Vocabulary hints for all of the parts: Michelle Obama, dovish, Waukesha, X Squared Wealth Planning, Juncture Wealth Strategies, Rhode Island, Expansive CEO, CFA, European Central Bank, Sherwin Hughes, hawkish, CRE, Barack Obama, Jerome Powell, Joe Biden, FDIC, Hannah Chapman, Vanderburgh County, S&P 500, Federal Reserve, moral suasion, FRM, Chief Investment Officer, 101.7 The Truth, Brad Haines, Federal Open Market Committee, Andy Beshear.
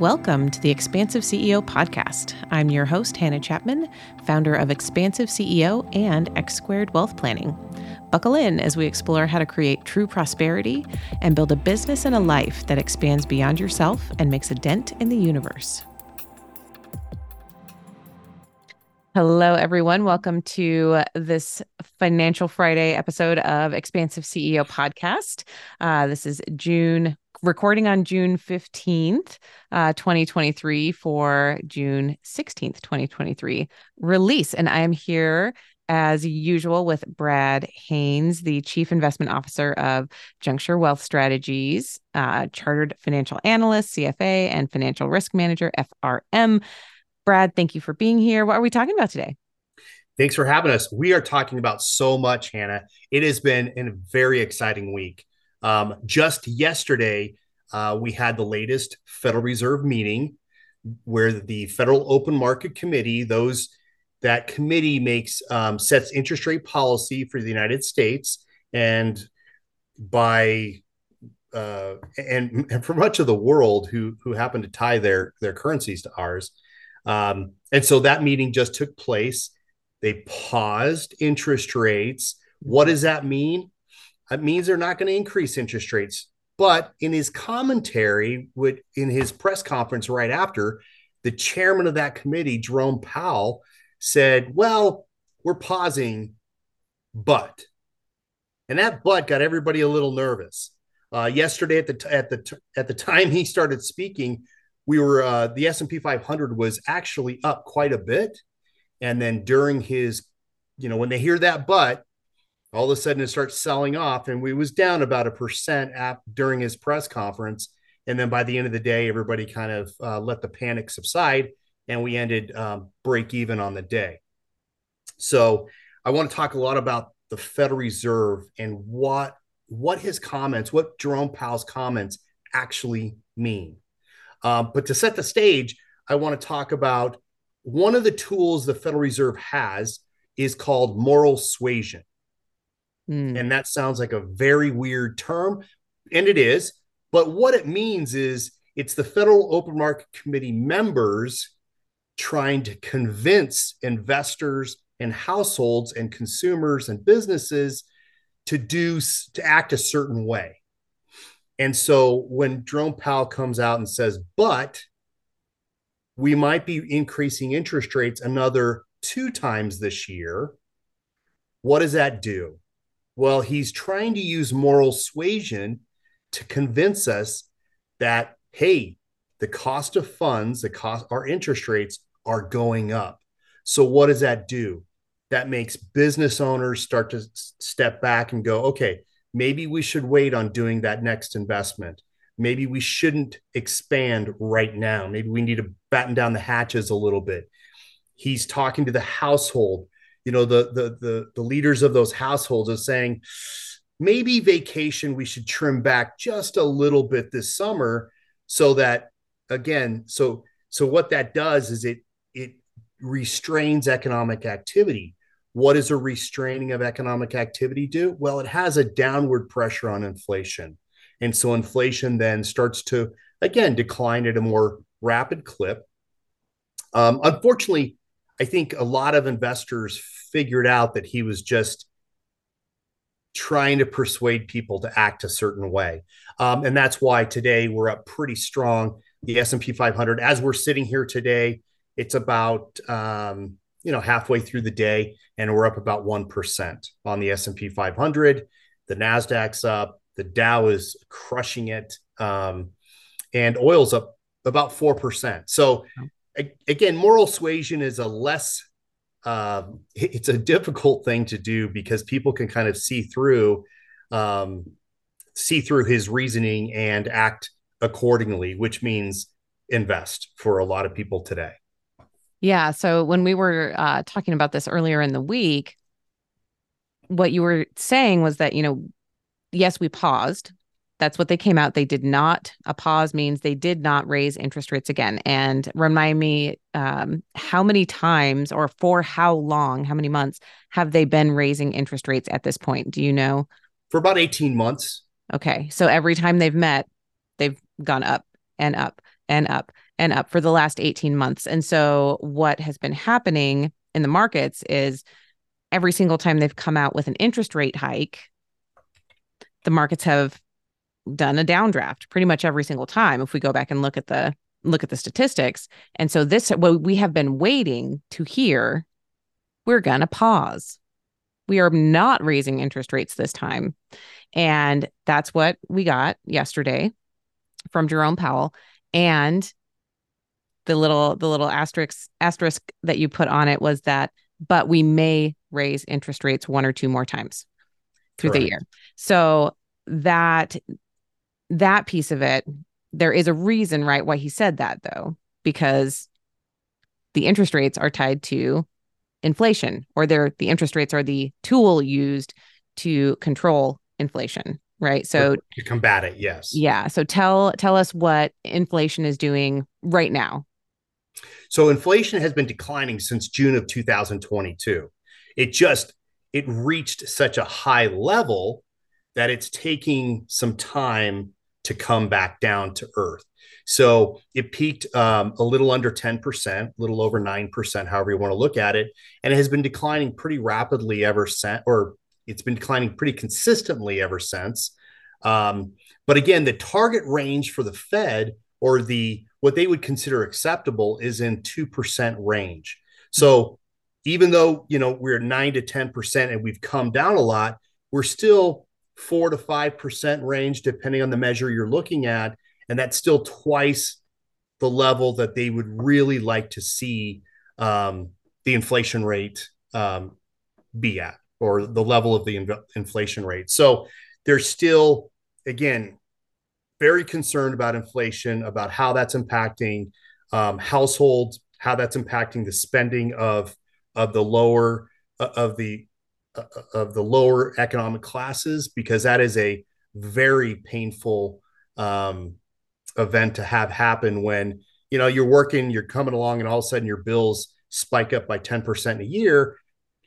Welcome to the Expansive CEO podcast. I'm your host, Hannah Chapman, founder of Expansive CEO and X Squared Wealth Planning. Buckle in as we explore how to create true prosperity and build a business and a life that expands beyond yourself and makes a dent in the universe. Hello, everyone. Welcome to this Financial Friday episode of Expansive CEO podcast. This is recording on June 15th, 2023 for June 16th, 2023 release. And I am here as usual with Brad Haines, the Chief Investment Officer of Juncture Wealth Strategies, Chartered Financial Analyst, CFA, and Financial Risk Manager, FRM. Brad, thank you for being here. What are we talking about today? Thanks for having us. We are talking about so much, Hannah. It has been a very exciting week. Just yesterday, we had the latest Federal Reserve meeting where the Federal Open Market Committee, that committee sets interest rate policy for the United States, and and for much of the world who happen to tie their currencies to ours. And so that meeting just took place. They paused interest rates. What does that mean? That means they're not going to increase interest rates. But in his commentary, in his press conference right after, the chairman of that committee, Jerome Powell, said, well, we're pausing, but. And that but got everybody a little nervous. Yesterday, at the time he started speaking, we were the S&P 500 was actually up quite a bit. And then during his, when they hear that but, all of a sudden it starts selling off, and we was down about 1% during his press conference. And then by the end of the day, everybody kind of let the panic subside, and we ended break even on the day. So I want to talk a lot about the Federal Reserve and what Jerome Powell's comments actually mean. But to set the stage, I want to talk about one of the tools the Federal Reserve has is called moral suasion. And that sounds like a very weird term, and it is. But what it means is it's the Federal Open Market Committee members trying to convince investors and households and consumers and businesses to act a certain way. And so when Jerome Powell comes out and says, but we might be increasing interest rates another 2 times this year, what does that do? Well, he's trying to use moral suasion to convince us that, hey, the cost of funds, our interest rates are going up. So what does that do? That makes business owners start to step back and go, okay, maybe we should wait on doing that next investment. Maybe we shouldn't expand right now. Maybe we need to batten down the hatches a little bit. He's talking to the household. The leaders of those households are saying, maybe vacation, we should trim back just a little bit this summer, so that, again, so what that does is it restrains economic activity. What does a restraining of economic activity do? Well, it has a downward pressure on inflation. And so inflation then starts to, again, decline at a more rapid clip. Unfortunately, I think a lot of investors figured out that he was just trying to persuade people to act a certain way. And that's why today we're up pretty strong. The S&P 500, as we're sitting here today, it's about, halfway through the day, and we're up about 1% on the S&P 500. The NASDAQ's up. The Dow is crushing it. And oil's up about 4%. So again, moral suasion is it's a difficult thing to do because people can kind of see through his reasoning and act accordingly, which means invest for a lot of people today. Yeah. So when we were talking about this earlier in the week, what you were saying was that, yes, we paused. That's what they came out. They did not. A pause means they did not raise interest rates again. And remind me, how many times or for how long, how many months have they been raising interest rates at this point? Do you know? For about 18 months. Okay. So every time they've met, they've gone up and up and up. and up for the last 18 months. And so what has been happening in the markets is every single time they've come out with an interest rate hike, the markets have done a downdraft pretty much every single time if we go back and look at the statistics. And so this, what we have been waiting to hear, we're going to pause. We are not raising interest rates this time. And that's what we got yesterday from Jerome Powell. And the little asterisk that you put on it was that, but we may raise interest rates one or two more times through the year. So that piece of it, there is a reason, right, why he said that, though, because the interest rates are tied to inflation, or the interest rates are the tool used to control inflation, right? So to combat it, yes. Yeah. So tell us what inflation is doing right now. So inflation has been declining since June of 2022. It reached such a high level that it's taking some time to come back down to earth. So it peaked a little under 10%, a little over 9%, however you want to look at it. And it has been declining pretty rapidly ever since, or it's been declining pretty consistently ever since. But again, the target range for the Fed, or what they would consider acceptable, is in 2% range. So even though, we're 9 to 10% and we've come down a lot, we're still 4 to 5% range, depending on the measure you're looking at. And that's still twice the level that they would really like to see the inflation rate be at, or the level of the inflation rate. So they're still, again, very concerned about inflation, about how that's impacting households, how that's impacting the spending of the lower economic classes, because that is a very painful event to have happen when, you're working, you're coming along, and all of a sudden your bills spike up by 10% a year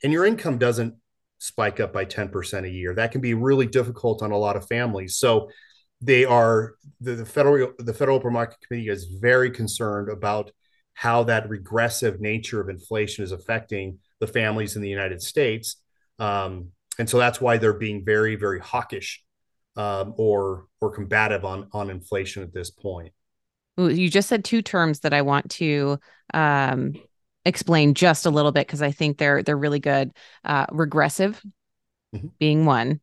and your income doesn't spike up by 10% a year. That can be really difficult on a lot of families. So they are, the Federal Open Market Committee is very concerned about how that regressive nature of inflation is affecting the families in the United States. And so that's why they're being very, very hawkish or combative on inflation at this point. You just said two terms that I want to explain just a little bit, because I think they're really good. Regressive being one.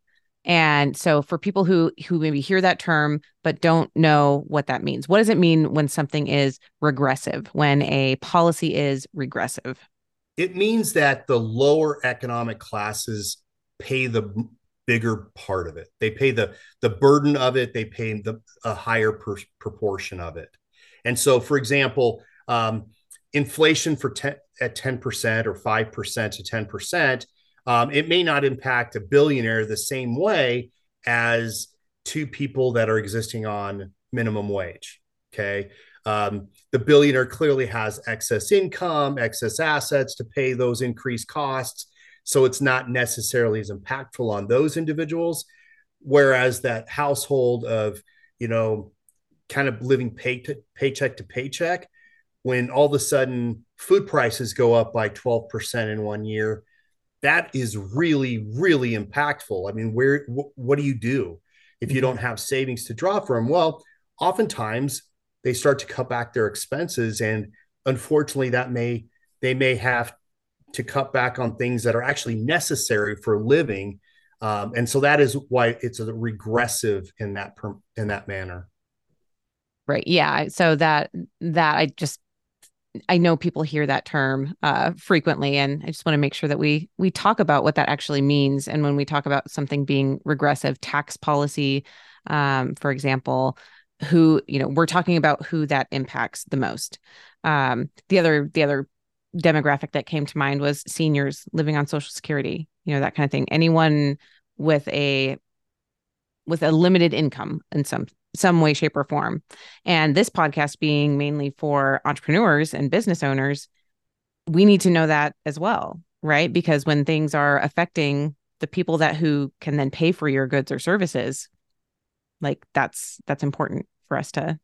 And so for people who maybe hear that term but don't know what that means, what does it mean when something is regressive, when a policy is regressive? It means that the lower economic classes pay the bigger part of it. They pay the burden of it. They pay a higher proportion of it. And so, for example, inflation at 10% or 5% to 10%, it may not impact a billionaire the same way as two people that are existing on minimum wage. Okay. The billionaire clearly has excess income, excess assets to pay those increased costs. So it's not necessarily as impactful on those individuals. Whereas that household of, kind of living paycheck to paycheck, when all of a sudden food prices go up by 12% in one year, that is really, really impactful. I mean, what do you do if you don't have savings to draw from? Well, oftentimes they start to cut back their expenses, and unfortunately, they may have to cut back on things that are actually necessary for living, and so that is why it's a regressive in that manner. Right. Yeah. So that I know people hear that term frequently, and I just want to make sure that we talk about what that actually means. And when we talk about something being regressive, tax policy, for example, who, we're talking about who that impacts the most. The other demographic that came to mind was seniors living on Social Security, that kind of thing. Anyone with a limited income in some way, shape, or form. And this podcast being mainly for entrepreneurs and business owners, we need to know that as well, right? Because when things are affecting the people who can then pay for your goods or services, like that's important for us to.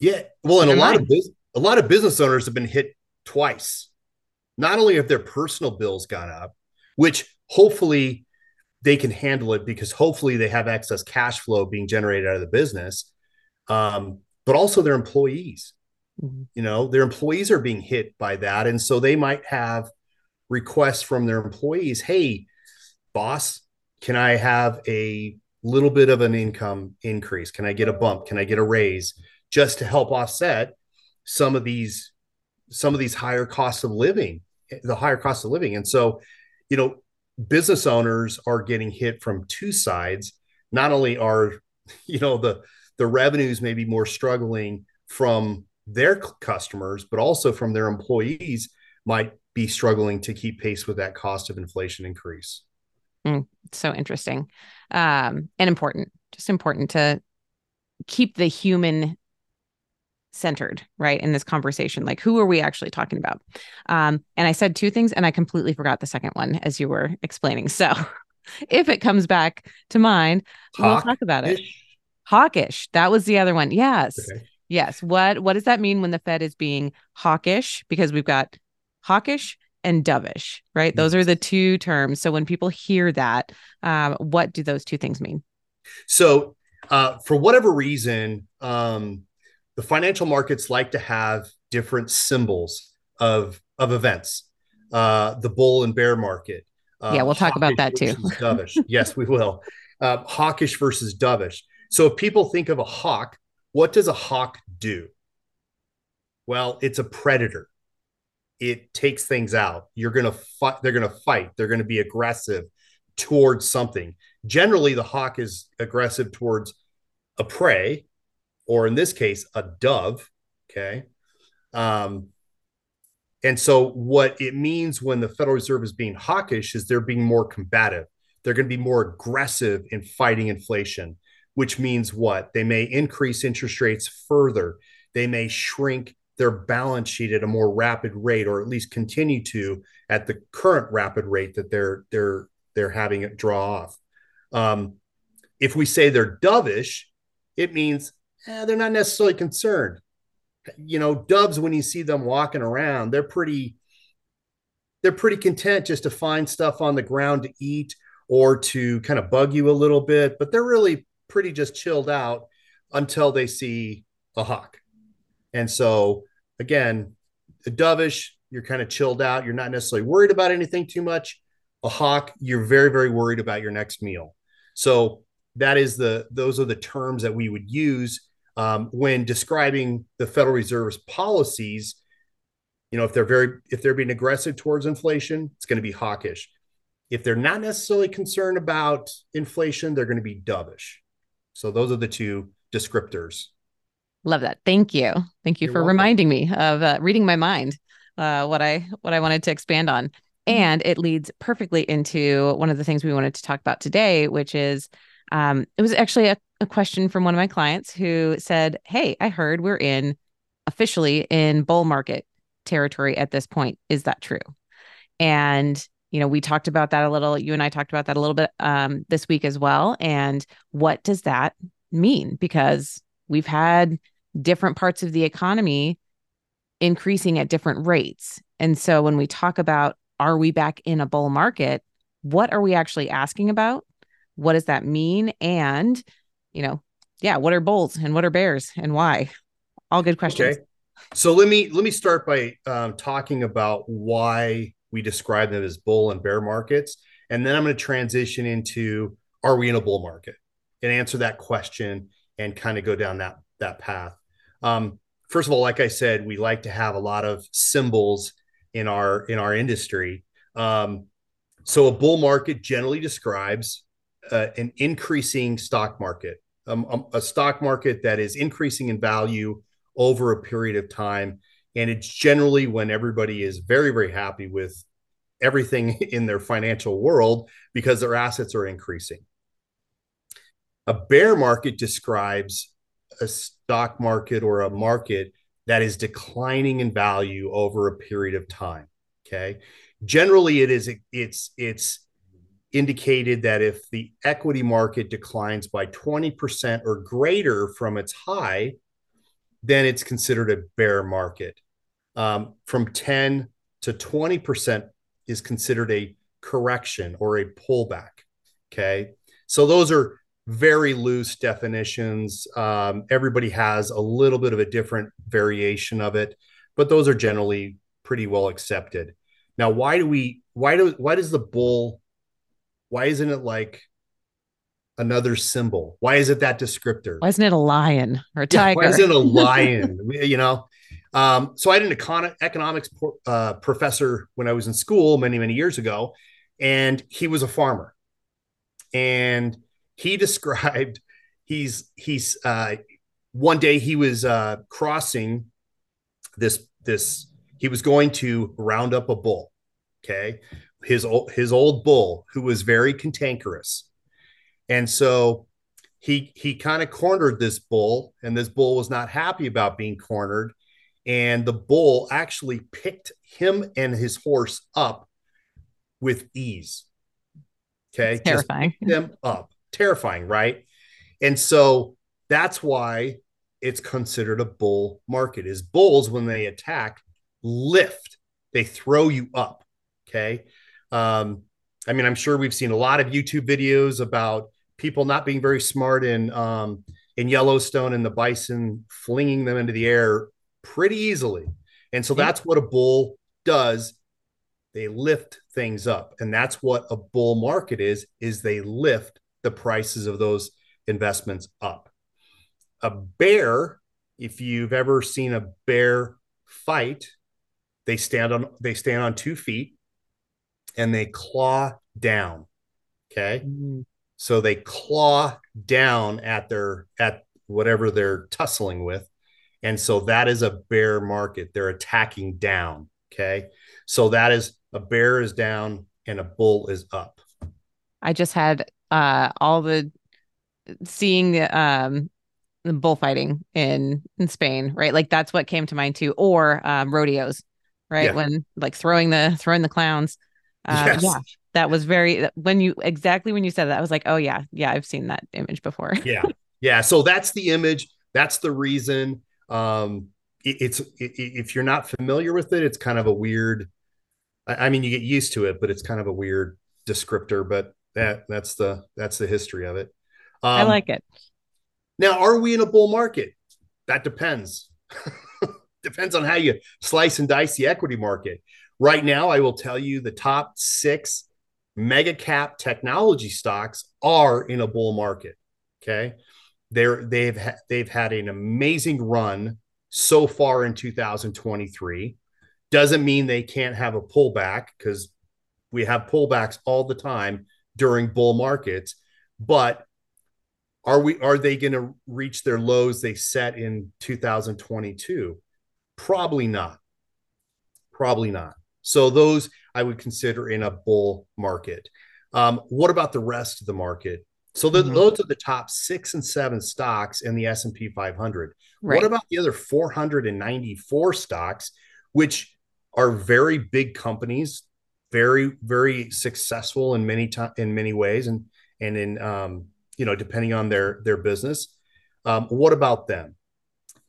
Yeah. Well, and a lot of a lot of business owners have been hit twice. Not only have their personal bills gone up, which hopefully they can handle it because hopefully they have excess cash flow being generated out of the business, but also their employees. Mm-hmm. You know, their employees are being hit by that. And so they might have requests from their employees, hey, boss, can I have a little bit of an income increase? Can I get a bump? Can I get a raise? Just to help offset some of these higher costs of living, the higher cost of living. And so, you know, business owners are getting hit from two sides. Not only are, you know, the revenues maybe more struggling from their customers, but also from their employees might be struggling to keep pace with that cost of inflation increase. So interesting, and important, just important to keep the human centered, right, in this conversation. Like, who are we actually talking about? And I said two things and I completely forgot the second one as you were explaining. So if it comes back to mind, we'll talk about it. Hawkish. That was the other one. Yes. Okay. Yes. What does that mean when the Fed is being hawkish? Because we've got hawkish and dovish, right? Mm-hmm. Those are the two terms. So when people hear that, what do those two things mean? So for whatever reason, the financial markets like to have different symbols of events, the bull and bear market. Yeah, we'll talk about that too. Dovish. Yes, we will. Hawkish versus dovish. So if people think of a hawk, what does a hawk do? Well, it's a predator. It takes things out. They're going to fight. They're going to be aggressive towards something. Generally, the hawk is aggressive towards a prey, or in this case, a dove. Okay. And so what it means when the Federal Reserve is being hawkish is they're being more combative. They're going to be more aggressive in fighting inflation, which means what? They may increase interest rates further. They may shrink their balance sheet at a more rapid rate, or at least continue to at the current rapid rate that they're having it draw off. If we say they're dovish, it means they're not necessarily concerned. You know, doves, when you see them walking around, they're pretty content just to find stuff on the ground to eat or to kind of bug you a little bit, but they're really pretty just chilled out until they see a hawk. And so again, a dovish, you're kind of chilled out. You're not necessarily worried about anything too much. A hawk, you're very, very worried about your next meal. So those are the terms that we would use when describing the Federal Reserve's policies. You know, if they're being aggressive towards inflation, it's going to be hawkish. If they're not necessarily concerned about inflation, they're going to be dovish. So those are the two descriptors. Love that. Thank you. Thank you for reminding me of reading my mind, what I wanted to expand on. And it leads perfectly into one of the things we wanted to talk about today, which is it was actually a question from one of my clients who said, hey, I heard we're officially in bull market territory at this point. Is that true? And, you know, we talked about that a little, you and I talked about that a little bit this week as well. And what does that mean? Because we've had different parts of the economy increasing at different rates. And so when we talk about, are we back in a bull market? What are we actually asking about? What does that mean? And, you know, yeah, what are bulls and what are bears and why? All good questions. Okay. So let me start by talking about why we describe them as bull and bear markets. And then I'm going to transition into, are we in a bull market? And answer that question and kind of go down that path. First of all, like I said, we like to have a lot of symbols in our industry. So a bull market generally describes an increasing stock market, a stock market that is increasing in value over a period of time. And it's generally when everybody is very, very happy with everything in their financial world because their assets are increasing. A bear market describes a stock market or a market that is declining in value over a period of time. Okay. Generally, it's indicated that if the equity market declines by 20% or greater from its high, then it's considered a bear market. From 10 to 20% is considered a correction or a pullback. Okay. So those are very loose definitions. Everybody has a little bit of a different variation of it, but those are generally pretty well accepted. Now, why isn't it like another symbol? Why is it that descriptor? Why isn't it a lion or a tiger? Why isn't it a lion? You know? So I had an economics professor when I was in school many, many years ago, and he was a farmer, and he described one day he was crossing this. He was going to round up a bull. Okay. His old bull, who was very cantankerous. And so he kind of cornered this bull, and this bull was not happy about being cornered. And the bull actually picked him and his horse up with ease. Okay. That's terrifying. Just them up. Terrifying. Right. And so that's why it's considered a bull market. Is bulls, when they attack, lift, they throw you up. Okay. I mean, I'm sure we've seen a lot of YouTube videos about people not being very smart in Yellowstone, and the bison flinging them into the air pretty easily. And so that's what a bull does. They lift things up. And that's what a bull market is they lift the prices of those investments up. A bear, if you've ever seen a bear fight, They stand on 2 feet and they claw down. Okay. Mm-hmm. So they claw down at whatever they're tussling with. And so that is a bear market. They're attacking down. Okay. So that is, a bear is down and a bull is up. I just had the bullfighting in Spain, right? Like that's what came to mind too, or rodeos. Right. Yeah. When like throwing the clowns. Yes. Yeah, that was when you said that, I was like, oh yeah. Yeah. I've seen that image before. Yeah. Yeah. So that's the image. That's the reason. If you're not familiar with it, it's kind of a weird, I mean, you get used to it, but it's kind of a weird descriptor, but that's the history of it. I like it. Now, are we in a bull market? That depends. Depends on how you slice and dice the equity market. Right now, I will tell you the top 6 mega cap technology stocks are in a bull market. Okay. They've had an amazing run so far in 2023. Doesn't mean they can't have a pullback, because we have pullbacks all the time during bull markets, but are they going to reach their lows they set in 2022? Probably not. So those I would consider in a bull market. What about the rest of the market? So those are the top 6 and 7 stocks in the S&P 500. Right. What about the other 494 stocks, which are very big companies, very, very successful in many ways. And in, depending on their business. What about them?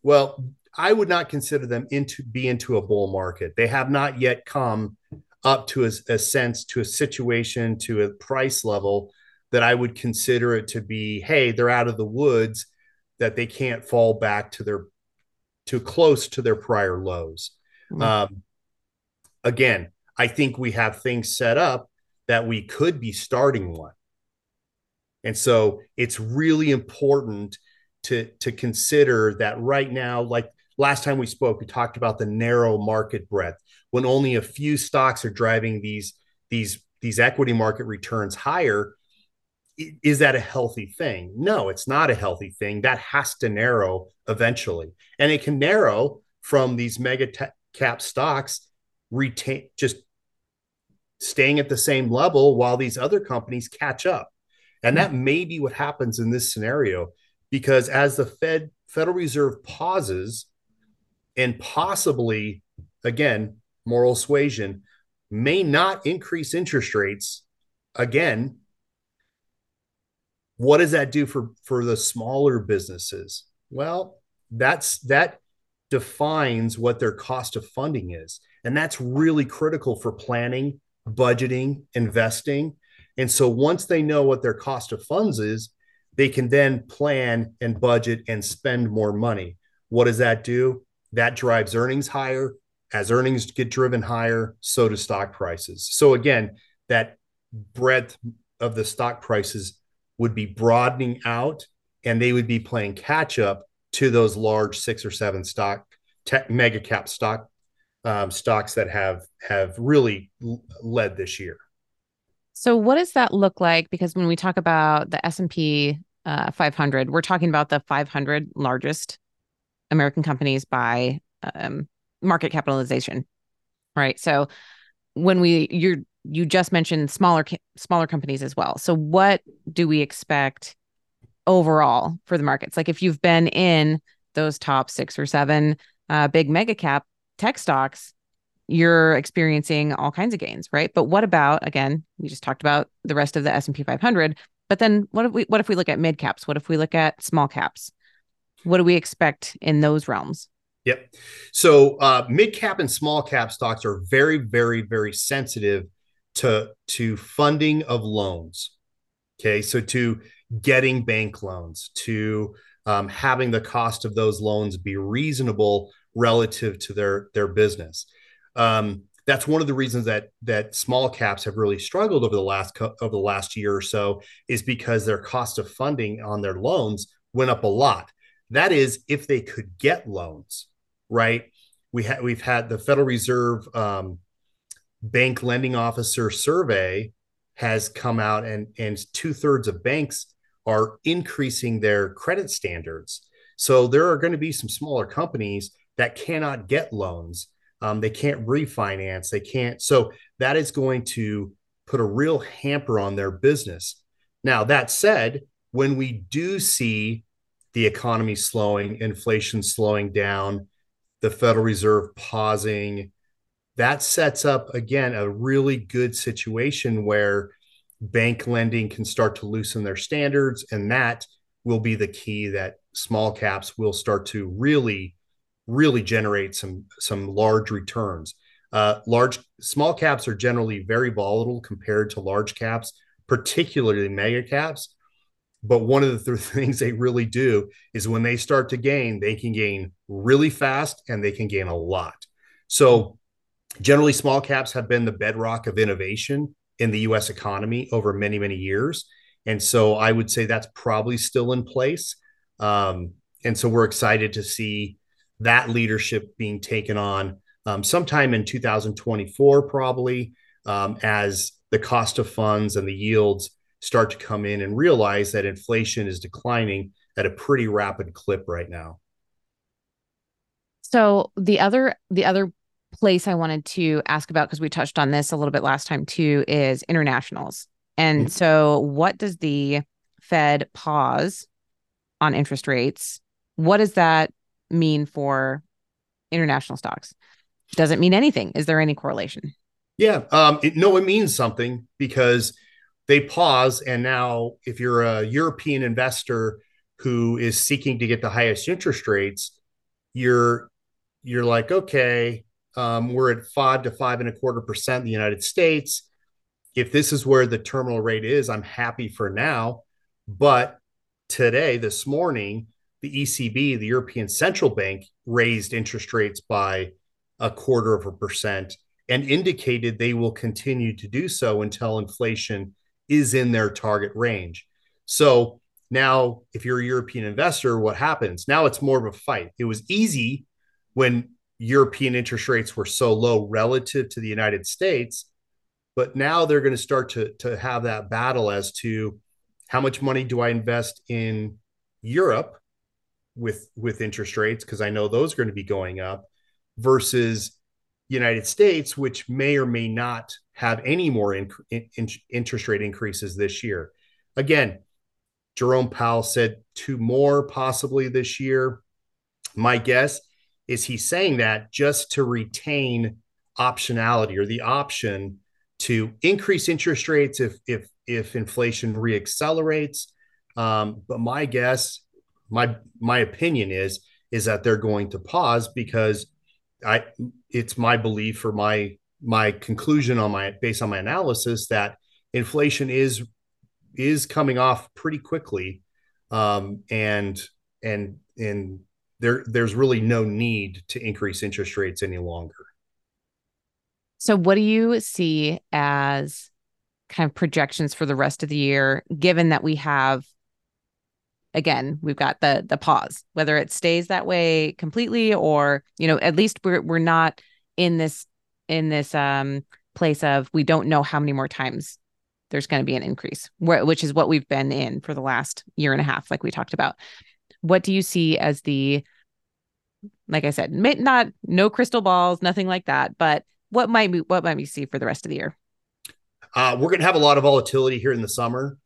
Well, I would not consider them into a bull market. They have not yet come up to a sense, to a situation, to a price level that I would consider it to be, hey, they're out of the woods, that they can't fall back to too close to their prior lows. Mm-hmm. Again, I think we have things set up that we could be starting one. And so it's really important to consider that right now. Like last time we spoke, we talked about the narrow market breadth, when only a few stocks are driving these equity market returns higher. Is that a healthy thing? No, it's not a healthy thing. That has to narrow eventually. And it can narrow from these mega cap stocks just staying at the same level while these other companies catch up. And that may be what happens in this scenario, because as the Federal Reserve pauses, and possibly, again, moral suasion, may not increase interest rates again, what does that do for the smaller businesses? Well, that's that defines what their cost of funding is. And that's really critical for planning, budgeting, investing. And so once they know what their cost of funds is, they can then plan and budget and spend more money. What does that do? That drives earnings higher. As earnings get driven higher, so do stock prices. So again, that breadth of the stock prices would be broadening out, and they would be playing catch up to those large 6 or 7 stock tech mega cap stock stocks that have really led this year. So what does that look like? Because when we talk about the S&P 500, we're talking about the 500 largest American companies by market capitalization, right? So when you just mentioned smaller companies as well. So what do we expect overall for the markets? Like if you've been in those top 6 or 7 big mega cap tech stocks, you're experiencing all kinds of gains, right? But what about, again, we just talked about the rest of the S&P 500, but then what if we look at mid caps? What if we look at small caps? What do we expect in those realms? Yep. So mid cap and small cap stocks are very, very, very sensitive to funding of loans. Okay. So to getting bank loans, to having the cost of those loans be reasonable relative to their business. That's one of the reasons that small caps have really struggled over the last year or so, is because their cost of funding on their loans went up a lot. That is, if they could get loans, right? We've had the Federal Reserve Bank Lending Officer survey has come out, and 2/3 of banks are increasing their credit standards. So there are going to be some smaller companies that cannot get loans. They can't refinance. They can't. So that is going to put a real hamper on their business. Now, that said, when we do see the economy slowing, inflation slowing down, the Federal Reserve pausing, that sets up, again, a really good situation where bank lending can start to loosen their standards. And that will be the key that small caps will start to really generate some large returns. Small caps are generally very volatile compared to large caps, particularly mega caps. But one of the things they really do is when they start to gain, they can gain really fast and they can gain a lot. So generally, small caps have been the bedrock of innovation in the U.S. economy over many, many years. And so I would say that's probably still in place. And so we're excited to see that leadership being taken on sometime in 2024, probably, as the cost of funds and the yields start to come in and realize that inflation is declining at a pretty rapid clip right now. So the other place I wanted to ask about, because we touched on this a little bit last time too, is internationals. And mm-hmm. So what does the Fed pause on interest rates? What does that mean for international stocks? Doesn't mean anything. Is there any correlation? Yeah. It means something, because they pause. And now if you're a European investor who is seeking to get the highest interest rates, you're like, okay, we're at 5 to 5.25% in the United States. If this is where the terminal rate is, I'm happy for now. But today, this morning, the ECB, the European Central Bank, raised interest rates by 0.25% and indicated they will continue to do so until inflation is in their target range. So now, if you're a European investor, what happens? Now it's more of a fight. It was easy when European interest rates were so low relative to the United States, but now they're going to start to have that battle as to how much money do I invest in Europe with interest rates, because I know those are going to be going up, versus United States, which may or may not have any more interest rate increases this year. Again, Jerome Powell said 2 more possibly this year. My guess is he's saying that just to retain optionality, or the option to increase interest rates if inflation reaccelerates. But my opinion is is that they're going to pause, because it's my belief, or my conclusion based on my analysis, that inflation is coming off pretty quickly, and there's really no need to increase interest rates any longer. So what do you see as kind of projections for the rest of the year, given that we have, again, we've got the pause, whether it stays that way completely, or, you know, at least we're not in this place of, we don't know how many more times there's going to be an increase, which is what we've been in for the last year and a half, like we talked about. What do you see as the, like I said, no crystal balls, nothing like that, but what might we see for the rest of the year? We're going to have a lot of volatility here in the summer,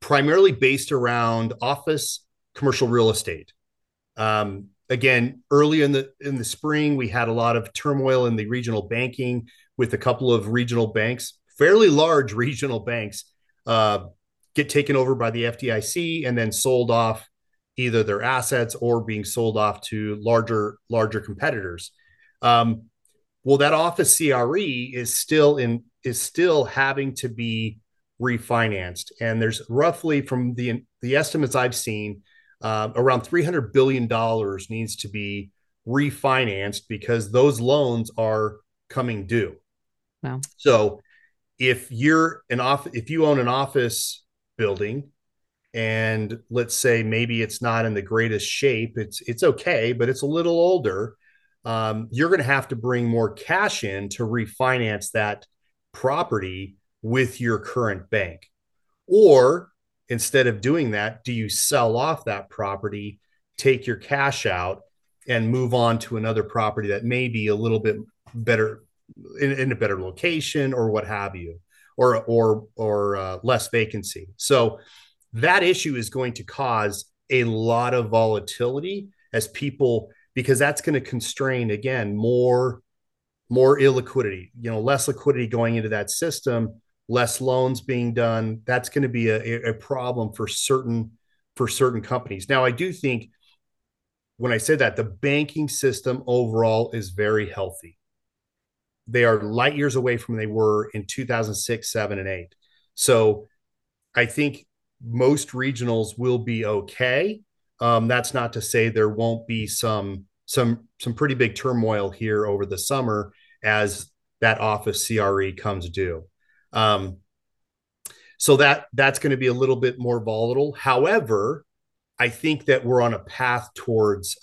primarily based around office, commercial real estate. Again, early in the spring, we had a lot of turmoil in the regional banking, with a couple of regional banks, fairly large regional banks, get taken over by the FDIC and then sold off, either their assets or being sold off to larger competitors. Well, that office CRE is still having to be refinanced. And there's roughly, from the estimates I've seen, around $300 billion needs to be refinanced, because those loans are coming due. Wow. So if you own an office building, and let's say maybe it's not in the greatest shape, it's okay, but it's a little older, you're going to have to bring more cash in to refinance that property with your current bank. Or instead of doing that, do you sell off that property, take your cash out, and move on to another property that may be a little bit better in a better location, or what have you, or less vacancy. So that issue is going to cause a lot of volatility as people, because that's going to constrain, again, more illiquidity, less liquidity going into that system, less loans being done. That's going to be a problem for certain companies. Now, I do think, when I said that, the banking system overall is very healthy. They are light years away from they were in 2006, 7, and 8. So I think most regionals will be okay. That's not to say there won't be some pretty big turmoil here over the summer as that office CRE comes due. So that's going to be a little bit more volatile. However, I think that we're on a path towards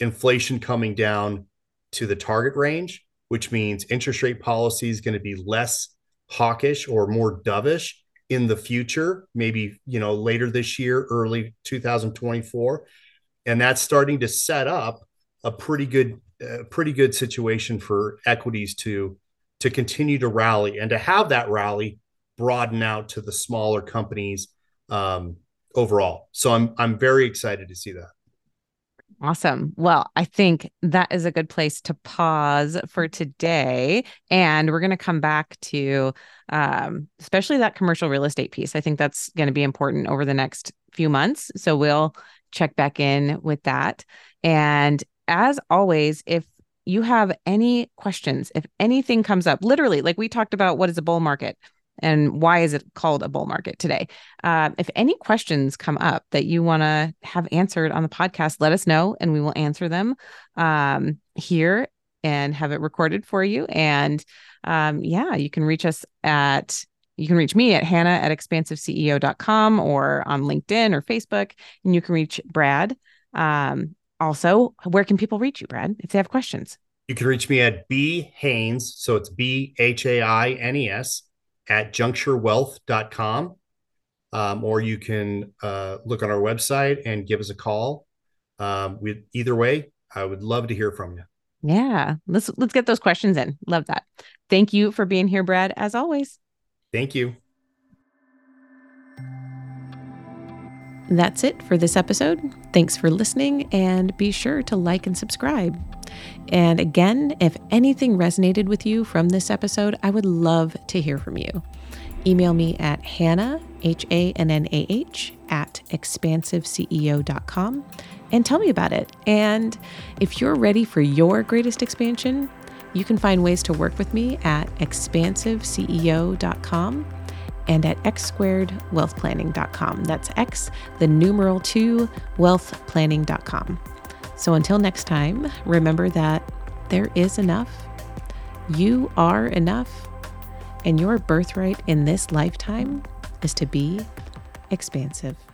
inflation coming down to the target range, which means interest rate policy is going to be less hawkish or more dovish in the future, maybe, later this year, early 2024. And that's starting to set up a pretty good situation for equities to continue to rally, and to have that rally broaden out to the smaller companies overall. So I'm very excited to see that. Awesome. Well, I think that is a good place to pause for today. And we're going to come back to especially that commercial real estate piece. I think that's going to be important over the next few months. So we'll check back in with that. And as always, if you have any questions, if anything comes up, literally, like we talked about, what is a bull market and why is it called a bull market today? If any questions come up that you want to have answered on the podcast, let us know, and we will answer them here and have it recorded for you. And you can reach me at hannah@expansiveceo.com, or on LinkedIn or Facebook, and you can reach Brad. Also, where can people reach you, Brad, if they have questions? You can reach me at B Haines. So it's BHAINES @juncturewealth.com. Or you can look on our website and give us a call. Either way, I would love to hear from you. Yeah. Let's get those questions in. Love that. Thank you for being here, Brad, as always. Thank you. That's it for this episode. Thanks for listening, and be sure to like and subscribe. And again, if anything resonated with you from this episode, I would love to hear from you. Email me at Hannah, Hannah, at expansiveceo.com and tell me about it. And if you're ready for your greatest expansion, you can find ways to work with me at expansiveceo.com and at x2wealthplanning.com. That's x, the numeral 2, wealthplanning.com. So until next time, remember that there is enough, you are enough, and your birthright in this lifetime is to be expansive.